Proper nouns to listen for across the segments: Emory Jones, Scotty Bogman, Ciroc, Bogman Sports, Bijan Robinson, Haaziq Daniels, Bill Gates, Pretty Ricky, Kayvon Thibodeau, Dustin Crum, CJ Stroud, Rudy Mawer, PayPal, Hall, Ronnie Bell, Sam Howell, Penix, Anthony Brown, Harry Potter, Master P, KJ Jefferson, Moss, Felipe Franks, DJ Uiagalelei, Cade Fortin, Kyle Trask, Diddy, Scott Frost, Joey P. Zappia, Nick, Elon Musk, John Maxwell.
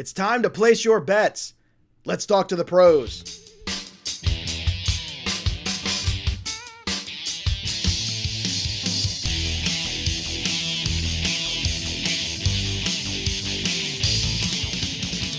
It's time to place your bets. Let's talk to the pros.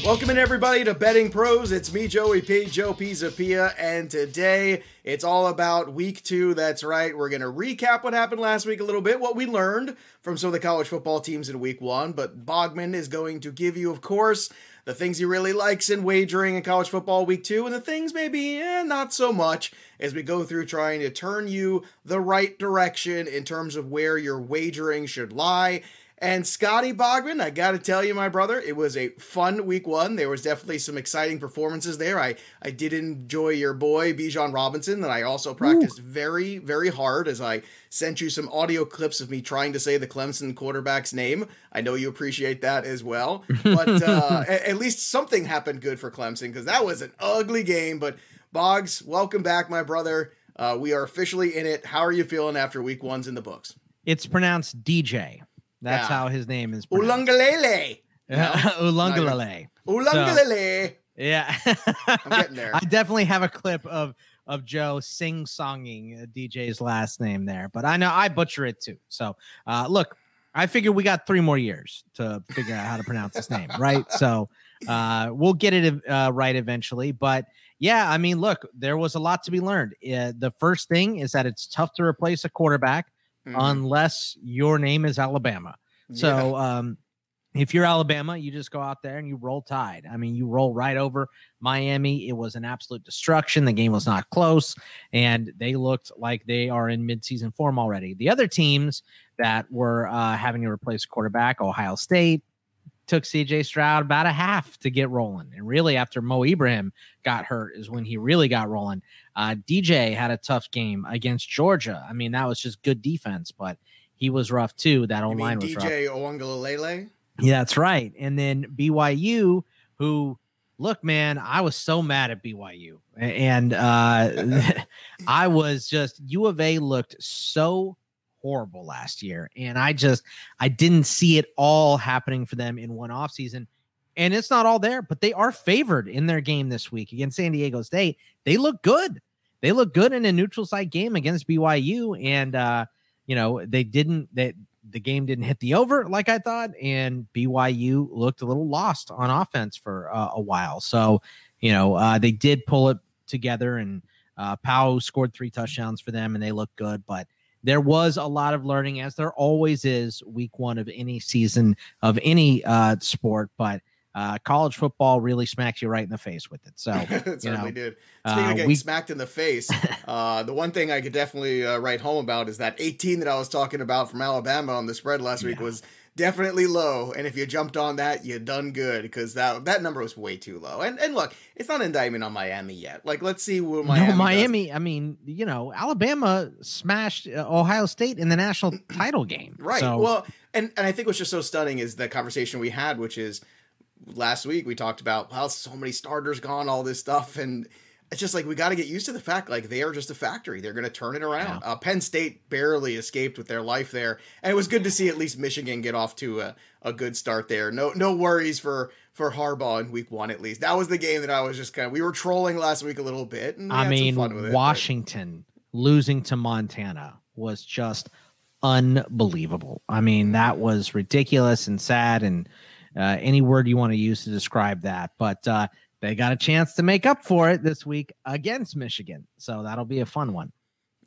Welcome in, everybody, to Betting Pros. It's me, Joey P. Zappia, and today it's all about Week 2. That's right. We're going to recap what happened last week a little bit, what we learned from some of the college football teams in Week 1, but Bogman is going to give you, of course, the things he really likes in wagering in college football Week 2, and the things maybe not so much as we go through trying to turn you the right direction in terms of where your wagering should lie. And Scotty Bogman, I got to tell you, my brother, it was a fun Week 1. There was definitely some exciting performances there. I did enjoy your boy, Bijan Robinson, and I also practiced very, very hard as I sent you some audio clips of me trying to say the Clemson quarterback's name. I know you appreciate that as well. But at least something happened good for Clemson, because that was an ugly game. But Boggs, welcome back, my brother. We are officially in it. How are you feeling after Week 1's in the books? It's pronounced DJ. That's how his name is pronounced. Uiagalelei. No, Uiagalelei. Uiagalelei. So, yeah. I'm getting there. I definitely have a clip of Joe sing-songing DJ's last name there, but I know I butcher it too. So look, I figure we got 3 more years to figure out how to pronounce his name, right? So we'll get it right eventually. But yeah, I mean, look, there was a lot to be learned. The first thing is that it's tough to replace a quarterback unless your name is Alabama. So if you're Alabama, you just go out there and you roll Tide. I mean, you roll right over Miami. It was an absolute destruction. The game was not close, and they looked like they are in midseason form already. The other teams that were having to replace quarterback, Ohio State, took CJ Stroud about a half to get rolling. And really after Mo Ibrahim got hurt is when he really got rolling. DJ had a tough game against Georgia. I mean, that was just good defense, but he was rough too. That old line was rough. DJ Uiagalelei? Yeah, that's right. And then BYU, who, look, man, I was so mad at BYU. And I was just, U of A looked so horrible last year, and I didn't see it all happening for them in one offseason, and it's not all there, but they are favored in their game this week against San Diego State. They look good in a neutral site game against BYU, and the game didn't hit the over like I thought, and BYU looked a little lost on offense for a while. So they did pull it together, and Powell scored 3 touchdowns for them, and they looked good. But there was a lot of learning, as there always is Week 1 of any season of any sport, but college football really smacks you right in the face with it. So it certainly did. Speaking of getting smacked in the face, the one thing I could definitely write home about is that 18 that I was talking about from Alabama on the spread last week was definitely low, and if you jumped on that, you done good, because that number was way too low. And look, it's not an indictment on Miami yet. Like, let's see what Miami does. I mean, Alabama smashed Ohio State in the national title game, right? So. Well, and I think what's just so stunning is the conversation we had, which is last week we talked about how so many starters gone, all this stuff, and it's just like we got to get used to the fact like they are just a factory. They're going to turn it around. Penn State barely escaped with their life there, and it was good to see at least Michigan get off to a good start there. No worries for Harbaugh in Week 1 at least. That was the game that I was just we were trolling last week a little bit. And I mean, fun with Washington losing to Montana was just unbelievable. I mean, that was ridiculous and sad, and any word you want to use to describe that, but. They got a chance to make up for it this week against Michigan. So that'll be a fun one.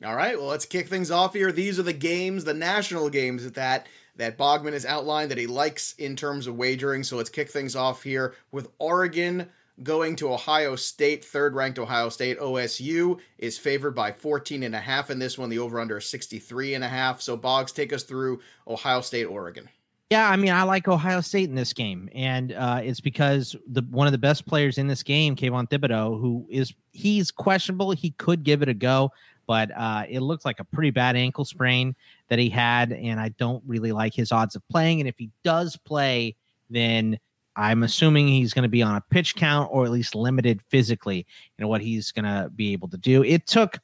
All right, well, let's kick things off here. These are the games, the national games that Bogman has outlined that he likes in terms of wagering. So let's kick things off here with Oregon going to Ohio State, third-ranked Ohio State. OSU is favored by 14.5 in this one. The over-under is 63.5. So, Boggs, take us through Ohio State, Oregon. Yeah, I mean, I like Ohio State in this game, and it's because one of the best players in this game, Kayvon Thibodeau, he's questionable. He could give it a go, but it looks like a pretty bad ankle sprain that he had, and I don't really like his odds of playing. And if he does play, then I'm assuming he's going to be on a pitch count, or at least limited physically in what he's going to be able to do. It took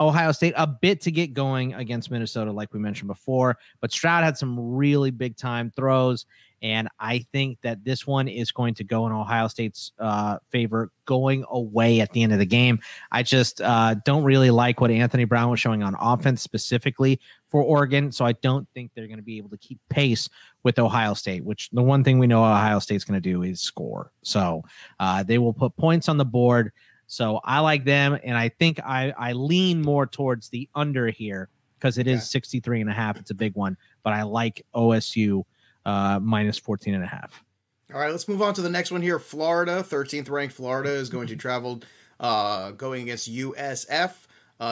Ohio State a bit to get going against Minnesota, like we mentioned before, but Stroud had some really big time throws, And I think that this one is going to go in Ohio State's favor going away at the end of the game. I just don't really like what Anthony Brown was showing on offense specifically for Oregon, so I don't think they're going to be able to keep pace with Ohio State, which the one thing we know Ohio State's going to do is score. So they will put points on the board. So I like them, and I think I lean more towards the under here because it is 63.5. It's a big one, but I like OSU minus 14.5. All right, let's move on to the next one here. Florida, 13th ranked Florida is going to travel going against USF.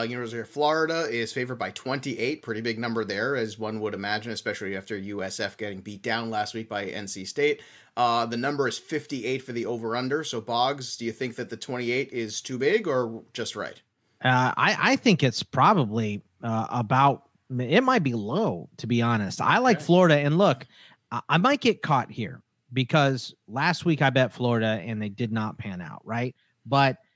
University of Florida is favored by 28. Pretty big number there, as one would imagine, especially after USF getting beat down last week by NC State. The number is 58 for the over-under. So, Boggs, do you think that the 28 is too big or just right? I think it's probably about – it might be low, to be honest. I like Florida. And, look, I might get caught here because last week I bet Florida and they did not pan out, right? But –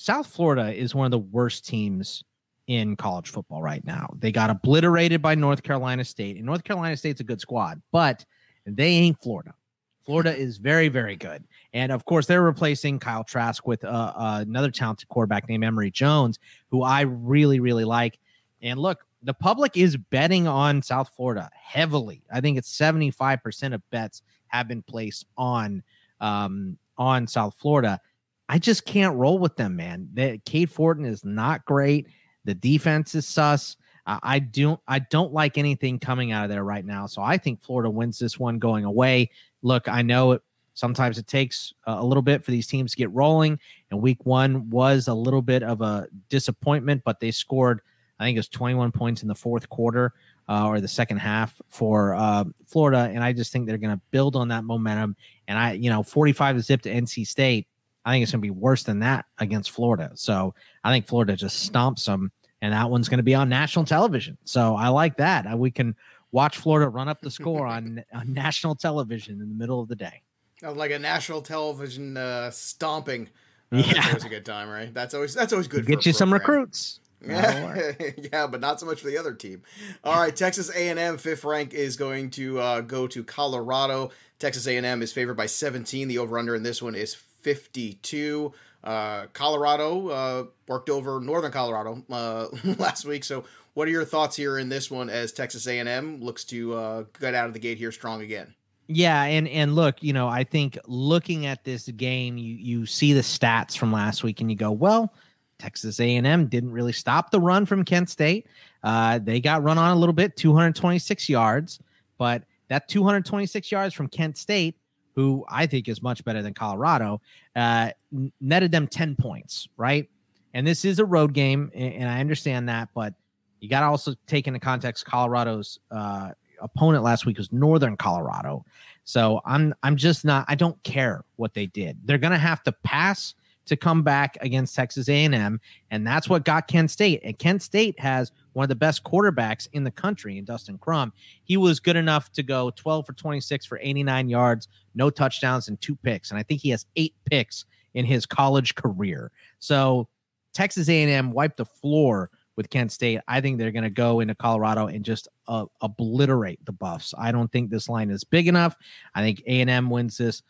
South Florida is one of the worst teams in college football right now. They got obliterated by North Carolina State, and North Carolina State's a good squad, but they ain't Florida. Florida is very, very good. And, of course, they're replacing Kyle Trask with another talented quarterback named Emory Jones, who I really, really like. And, look, the public is betting on South Florida heavily. I think it's 75% of bets have been placed on South Florida. I just can't roll with them, man. Cade Fortin is not great. The defense is sus. I don't like anything coming out of there right now. So I think Florida wins this one going away. Look, I know sometimes it takes a little bit for these teams to get rolling. And week one was a little bit of a disappointment, but they scored, I think it was 21 points in the fourth quarter or the second half for Florida. And I just think they're going to build on that momentum. And 45-0 to NC State. I think it's going to be worse than that against Florida. So I think Florida just stomps them, and that one's going to be on national television. So I like that. We can watch Florida run up the score on national television in the middle of the day. Like a national television stomping. Yeah. It was a good time, right? That's always good. Get for you some recruits. Yeah. Yeah, but not so much for the other team. All right, Texas A&M, fifth rank, is going to go to Colorado. Texas A&M is favored by 17. The over-under in this one is 52. Colorado worked over Northern Colorado last week. So what are your thoughts here in this one as Texas A&M looks to get out of the gate here strong again? Yeah, and look, I think looking at this game, you see the stats from last week and you go, well, Texas A&M didn't really stop the run from Kent State. They got run on a little bit, 226 yards, but that 226 yards from Kent State, who I think is much better than Colorado, netted them 10 points, right? And this is a road game, and I understand that, but you got to also take into context Colorado's opponent last week was Northern Colorado. So I'm just not – I don't care what they did. They're going to have to pass to come back against Texas A&M, and that's what got Kent State. And Kent State has one of the best quarterbacks in the country in Dustin Crum. He was good enough to go 12 for 26 for 89 yards, no touchdowns, and 2 picks. And I think he has 8 picks in his college career. So Texas A&M wiped the floor with Kent State. I think they're going to go into Colorado and just obliterate the Buffs. I don't think this line is big enough. I think A&M wins this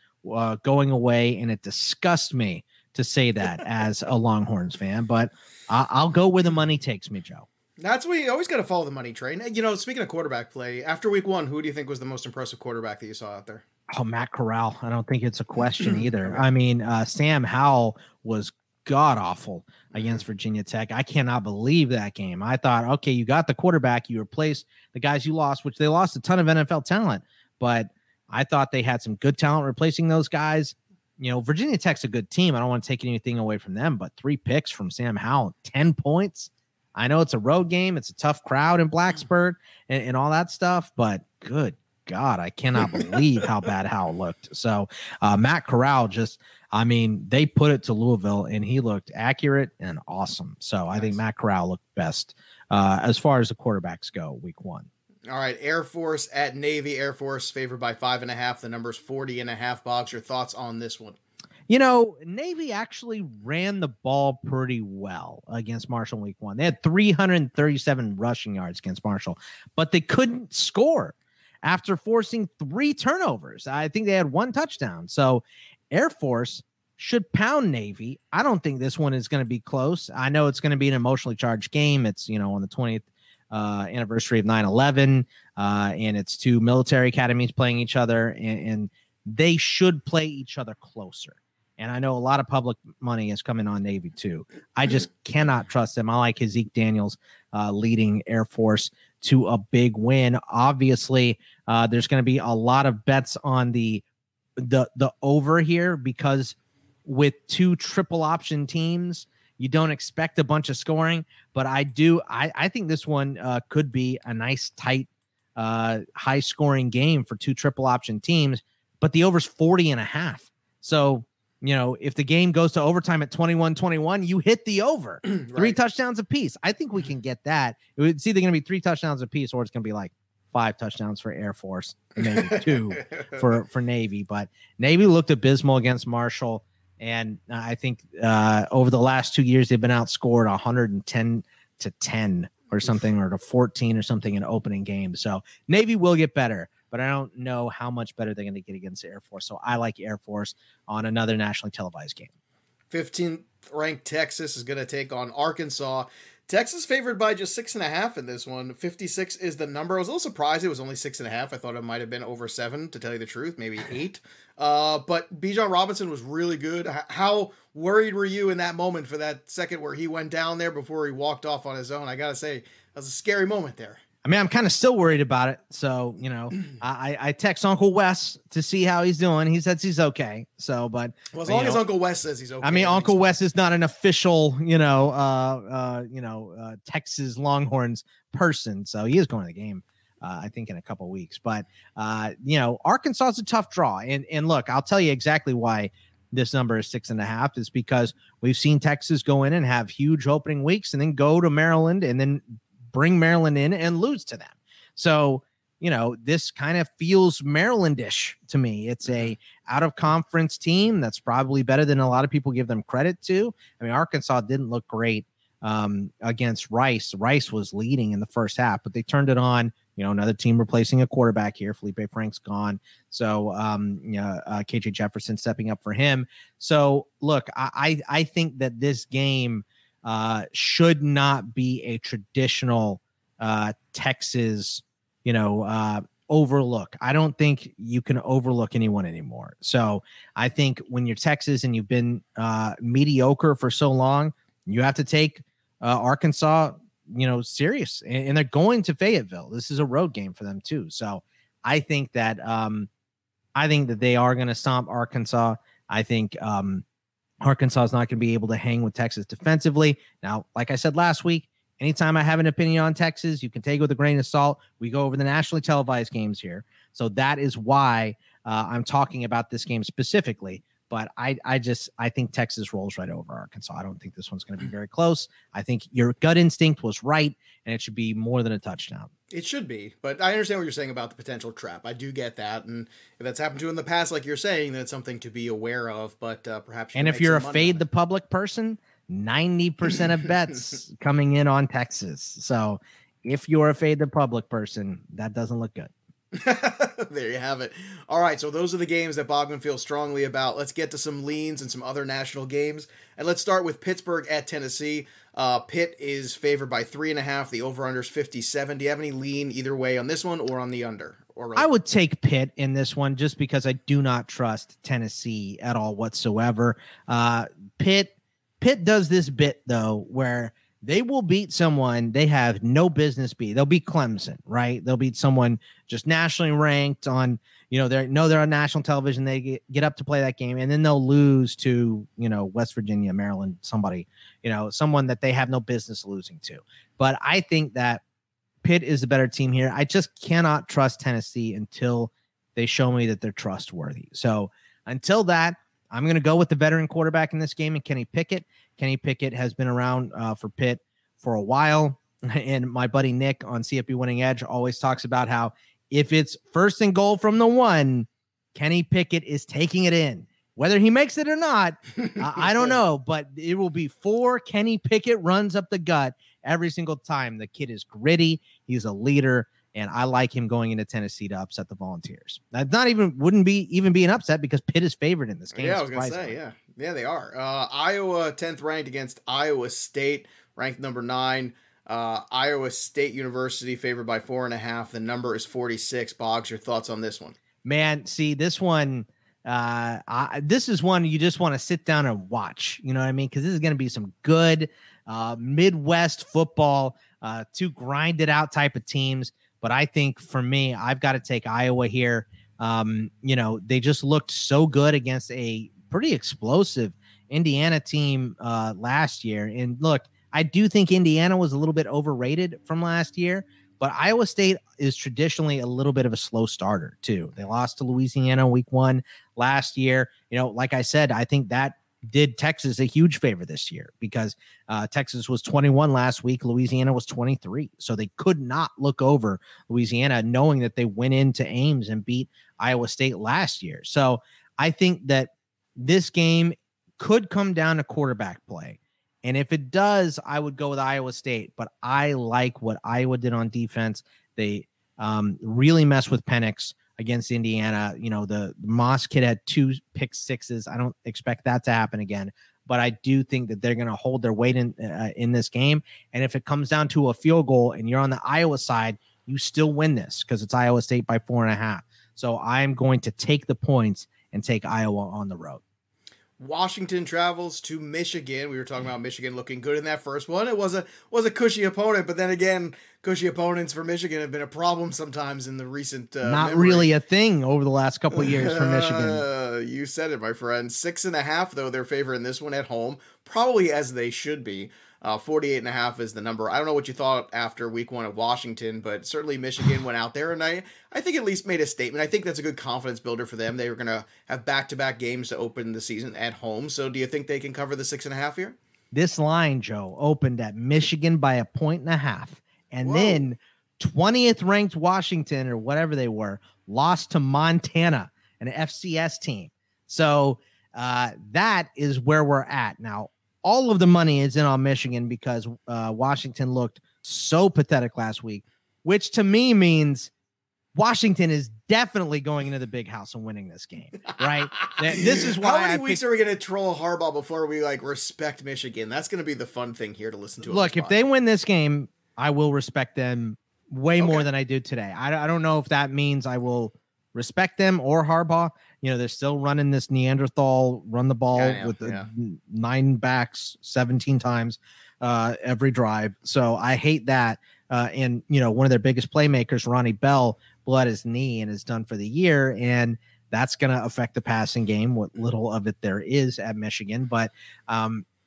going away, and it disgusts me to say that as a Longhorns fan, but I'll go where the money takes me, Joe. That's why you always got to follow the money train. Speaking of quarterback play, after week one, who do you think was the most impressive quarterback that you saw out there? Oh, Matt Corral. I don't think it's a question either. I mean, Sam Howell was god-awful against Virginia Tech. I cannot believe that game. I thought, okay, you got the quarterback, you replaced the guys you lost, which they lost a ton of NFL talent, but I thought they had some good talent replacing those guys. Virginia Tech's a good team. I don't want to take anything away from them, but 3 picks from Sam Howell, 10 points. I know it's a road game. It's a tough crowd in Blacksburg and all that stuff, but good God, I cannot believe how bad Howell looked. So Matt Corral they put it to Louisville, and he looked accurate and awesome. So I think Matt Corral looked best as far as the quarterbacks go week one. All right, Air Force at Navy. Air Force favored by 5.5. The number's 40.5. Boggs, your thoughts on this one? Navy actually ran the ball pretty well against Marshall in week one. They had 337 rushing yards against Marshall, but they couldn't score. after forcing 3 turnovers. I think they had 1 touchdown. So Air Force should pound Navy. I don't think this one is going to be close. I know it's going to be an emotionally charged game. It's, you know, on the 20th anniversary of 9/11, and it's 2 military academies playing each other, and they should play each other closer. And I know a lot of public money is coming on Navy too. I just cannot trust them. I like Haaziq Daniels leading Air Force to a big win. Obviously, there's going to be a lot of bets on the over here, because with 2 triple option teams, you don't expect a bunch of scoring. But I do. I think this one could be a nice, tight, high scoring game for 2 triple option teams. But the over's 40.5. So, you know, if the game goes to overtime at 21-21, you hit the over. Right. 3 touchdowns apiece. I think we can get that. It's either going to be 3 touchdowns apiece, or it's going to be like 5 touchdowns for Air Force, maybe 2 for Navy. But Navy looked abysmal against Marshall, and I think over the last 2 years they've been outscored 110-10 or something, or to 14 or something in opening games. So Navy will get better, but I don't know how much better they're going to get against the Air Force. So I like Air Force on another nationally televised game. 15th ranked Texas is going to take on Arkansas. Texas favored by just 6.5 in this one. 56 is the number. I was a little surprised it was only 6.5. I thought it might have been over 7, to tell you the truth, maybe 8. But Bijan Robinson was really good. How worried were you in that moment for that second where he went down there before he walked off on his own? I got to say, that was a scary moment there. I mean, I'm kind of still worried about it. So, you know, I text Uncle Wes to see how he's doing. He says he's okay. So, but well, as long as Uncle Wes says he's okay. I mean, Uncle Wes is not an official, Texas Longhorns person. So he is going to the game, I think, in a couple of weeks. But, Arkansas is a tough draw. And look, I'll tell you exactly why this number is 6.5 is because we've seen Texas go in and have huge opening weeks and then go to Maryland and then bring Maryland in and lose to them. So, you know, this kind of feels Marylandish to me. It's a out of conference team that's probably better than a lot of people give them credit to. I mean, Arkansas didn't look great against Rice. Rice was leading in the first half, but they turned it on. You know, another team replacing a quarterback here. Felipe Franks gone. So, KJ Jefferson stepping up for him. So, look, I think that this game should not be a traditional Texas, overlook. I don't think you can overlook anyone anymore. So I think when you're Texas and you've been mediocre for so long, you have to take Arkansas, serious. And they're going to Fayetteville. This is a road game for them too. So I think that they are going to stomp Arkansas. I think Arkansas is not going to be able to hang with Texas defensively. Now, like I said last week, anytime I have an opinion on Texas, you can take it with a grain of salt. We go over the nationally televised games here. So that is why I'm talking about this game specifically. But I think Texas rolls right over Arkansas. I don't think this one's going to be very close. I think your gut instinct was right, and it should be more than a touchdown. It should be, but I understand what you're saying about the potential trap. I do get that, and if that's happened to you in the past, like you're saying, that's something to be aware of, but perhaps you can make some money. And if you're a fade the public person, 90% of bets coming in on Texas. So if you're a fade the public person, that doesn't look good. There you have it. All right, so those are the games that Bogman feels strongly about. Let's get to some leans and some other national games, and let's start with Pittsburgh at Tennessee. Pitt is favored by 3.5. The over-under is 57. Do you have any lean either way on this one or on the under? I would take Pitt in this one just because I do not trust Tennessee at all whatsoever. Pitt does this bit, though, where they will beat someone they have no business beating. They'll beat Clemson, right? They'll beat someone just nationally ranked on, they're on national television. They get up to play that game, and then they'll lose to, West Virginia, Maryland, somebody, someone that they have no business losing to. But I think that Pitt is the better team here. I just cannot trust Tennessee until they show me that they're trustworthy. So until that, I'm going to go with the veteran quarterback in this game and Kenny Pickett. Kenny Pickett has been around for Pitt for a while. And my buddy Nick on CFB Winning Edge always talks about how if it's 1st and goal from the 1, Kenny Pickett is taking it in. Whether he makes it or not, I don't know, but it will be 4 Kenny Pickett runs up the gut every single time. The kid is gritty. He's a leader. And I like him going into Tennessee to upset the Volunteers. That's not even wouldn't even be an upset because Pitt is favored in this game. Yeah, I was going to say, yeah, they are. Iowa 10th ranked against Iowa State, ranked number 9. Iowa State University favored by 4.5. The number is 46. Boggs, your thoughts on this one? Man, see this one. This is one you just want to sit down and watch. You know what I mean? Because this is going to be some good Midwest football, two grinded out type of teams. But I think for me, I've got to take Iowa here. You know, they just looked so good against a pretty explosive Indiana team last year. And look, I do think Indiana was a little bit overrated from last year, but Iowa State is traditionally a little bit of a slow starter too. They lost to Louisiana week 1 last year. You know, like I said, I think that did Texas a huge favor this year because Texas was 21 last week. Louisiana was 23. So they could not look over Louisiana knowing that they went into Ames and beat Iowa State last year. So I think that this game could come down to quarterback play. And if it does, I would go with Iowa State, but I like what Iowa did on defense. They really messed with Penix against Indiana. You know, the Moss kid had 2 pick-sixes. I don't expect that to happen again, but I do think that they're going to hold their weight in this game. And if it comes down to a field goal and you're on the Iowa side, you still win this because it's Iowa State by 4.5. So I'm going to take the points and take Iowa on the road. Washington travels to Michigan. We were talking about Michigan looking good in that first one. It was a cushy opponent, but then again, cushy opponents for Michigan have been a problem sometimes in the recent not memory. Really a thing over the last couple of years for Michigan. You said it, my friend. 6.5, though, they're favoring this one at home, probably as they should be. 48.5 is the number. I don't know what you thought after week 1 of Washington, but certainly Michigan went out there and I think at least made a statement. I think that's a good confidence builder for them. They were going to have back-to-back games to open the season at home. So do you think they can cover the 6.5 here? This line, Joe, opened at Michigan by 1.5. And then 20th ranked Washington or whatever they were lost to Montana, an FCS team. So that is where we're at now. All of the money is in on Michigan because Washington looked so pathetic last week, which to me means Washington is definitely going into the big house and winning this game, right? This is why. How many weeks are we going to troll Harbaugh before we respect Michigan? That's going to be the fun thing here to listen to. Look, if they win this game, I will respect them way more than I do today. I don't know if that means I will respect them or Harbaugh. You know, they're still running this Neanderthal run the ball with the 9 backs 17 times every drive. So I hate that. And, you know, one of their biggest playmakers, Ronnie Bell, blew out his knee and is done for the year. And that's going to affect the passing game, what little of it there is at Michigan. But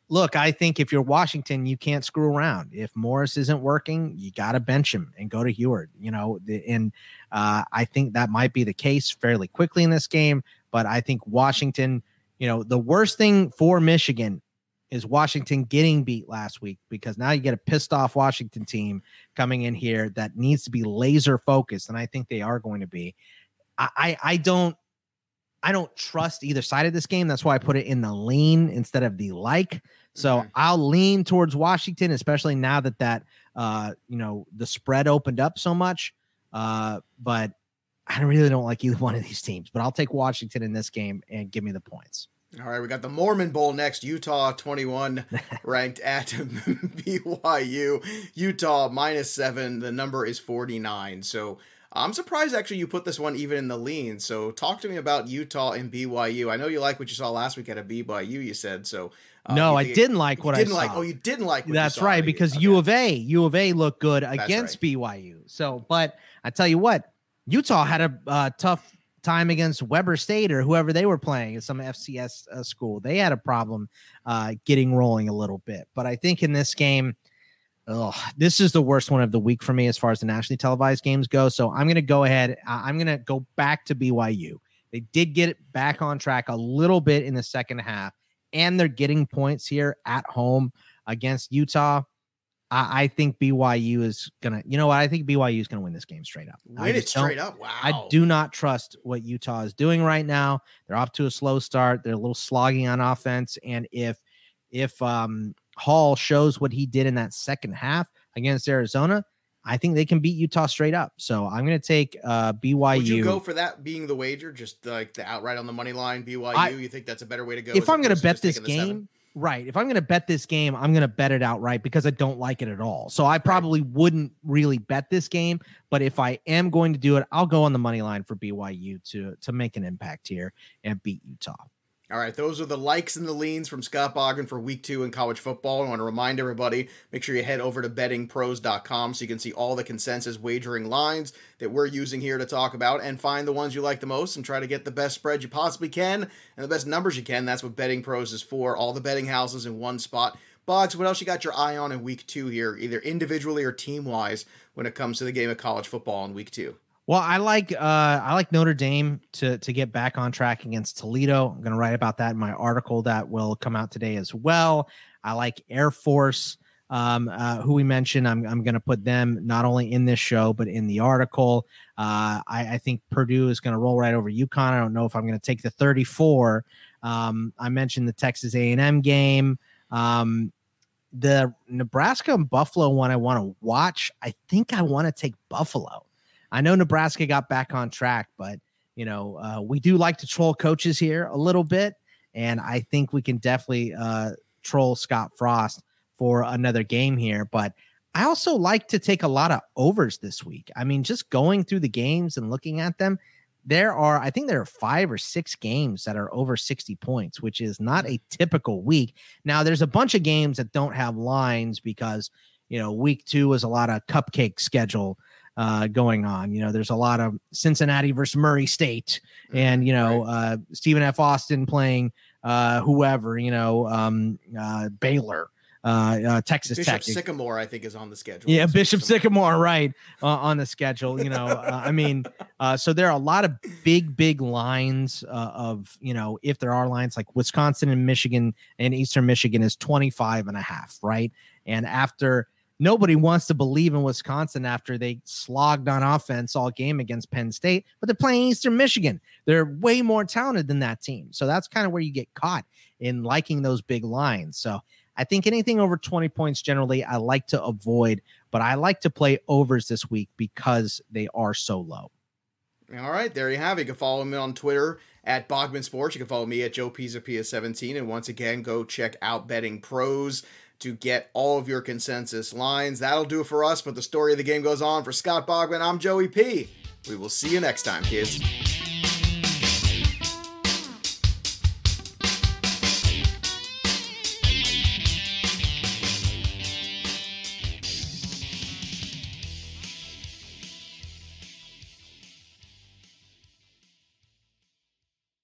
look, I think if you're Washington, you can't screw around. If Morris isn't working, you got to bench him and go to Heward, you know, and I think that might be the case fairly quickly in this game. But I think Washington, you know, the worst thing for Michigan is Washington getting beat last week, because now you get a pissed off Washington team coming in here that needs to be laser focused. And I think they are going to be. I don't trust either side of this game. That's why I put it in the lean instead of the like. So I'll lean towards Washington, especially now that the spread opened up so much. But I really don't like either one of these teams. But I'll take Washington in this game and give me the points. All right, we got the Mormon Bowl next. Utah 21 ranked at BYU. Utah -7. The number is 49. So I'm surprised, actually, you put this one even in the lean. So talk to me about Utah and BYU. I know you like what you saw last week at a BYU, you said. So no, I didn't like what I saw. Oh, you didn't like what you saw. That's right, because U of A looked good against BYU. So, but I tell you what, Utah had a tough time against Weber State or whoever they were playing at some FCS school. They had a problem getting rolling a little bit. But I think in this game, this is the worst one of the week for me as far as the nationally televised games go. So I'm going to go ahead. I'm going to go back to BYU. They did get it back on track a little bit in the second half, and they're getting points here at home against Utah. I think BYU is going to, you know what? I think BYU is going to win this game straight up. Win it straight up. Wow. I do not trust what Utah is doing right now. They're off to a slow start. They're a little sloggy on offense. And if Hall shows what he did in that second half against Arizona, I think they can beat Utah straight up. So I'm going to take BYU. Would you go for that being the wager, just like the outright on the money line, BYU? You think that's a better way to go? If I'm going to bet this game, right. If I'm going to bet this game, I'm going to bet it outright because I don't like it at all. So I probably wouldn't really bet this game. But if I am going to do it, I'll go on the money line for BYU to make an impact here and beat Utah. All right, those are the likes and the leans from Scott Bogman for Week 2 in college football. I want to remind everybody, make sure you head over to bettingpros.com so you can see all the consensus wagering lines that we're using here to talk about and find the ones you like the most and try to get the best spread you possibly can and the best numbers you can. That's what Betting Pros is for, all the betting houses in one spot. Boggs, what else you got your eye on in Week 2 here, either individually or team-wise, when it comes to the game of college football in Week 2? Well, I like Notre Dame to get back on track against Toledo. I'm going to write about that in my article that will come out today as well. I like Air Force, who we mentioned. I'm going to put them not only in this show, but in the article. I think Purdue is going to roll right over UConn. I don't know if I'm going to take the 34. I mentioned the Texas A&M game. The Nebraska and Buffalo one I want to watch. I think I want to take Buffalo. I know Nebraska got back on track, but we do like to troll coaches here a little bit, and I think we can definitely troll Scott Frost for another game here. But I also like to take a lot of overs this week. I mean, just going through the games and looking at them, there are 5 or 6 games that are over 60 points, which is not a typical week. Now, there's a bunch of games that don't have lines because Week 2 was a lot of cupcake schedule going on. There's a lot of Cincinnati versus Murray State, and Stephen F. Austin playing whoever, Baylor, Texas Tech. Bishop Sycamore, I think, is on the schedule. Yeah, Bishop Sycamore, right, on the schedule. So there are a lot of big lines if there are lines, like Wisconsin and Michigan, and Eastern Michigan is 25.5, right? And after. Nobody wants to believe in Wisconsin after they slogged on offense all game against Penn State, but they're playing Eastern Michigan. They're way more talented than that team. So that's kind of where you get caught in liking those big lines. So I think anything over 20 points generally I like to avoid, but I like to play overs this week because they are so low. All right, there you have it. You can follow me on Twitter at Bogman Sports. You can follow me at Joe P. Zappia 17. And once again, go check out Betting Pros to get all of your consensus lines. That'll do it for us, but the story of the game goes on. For Scott Bogman, I'm Joey P. We will see you next time, kids.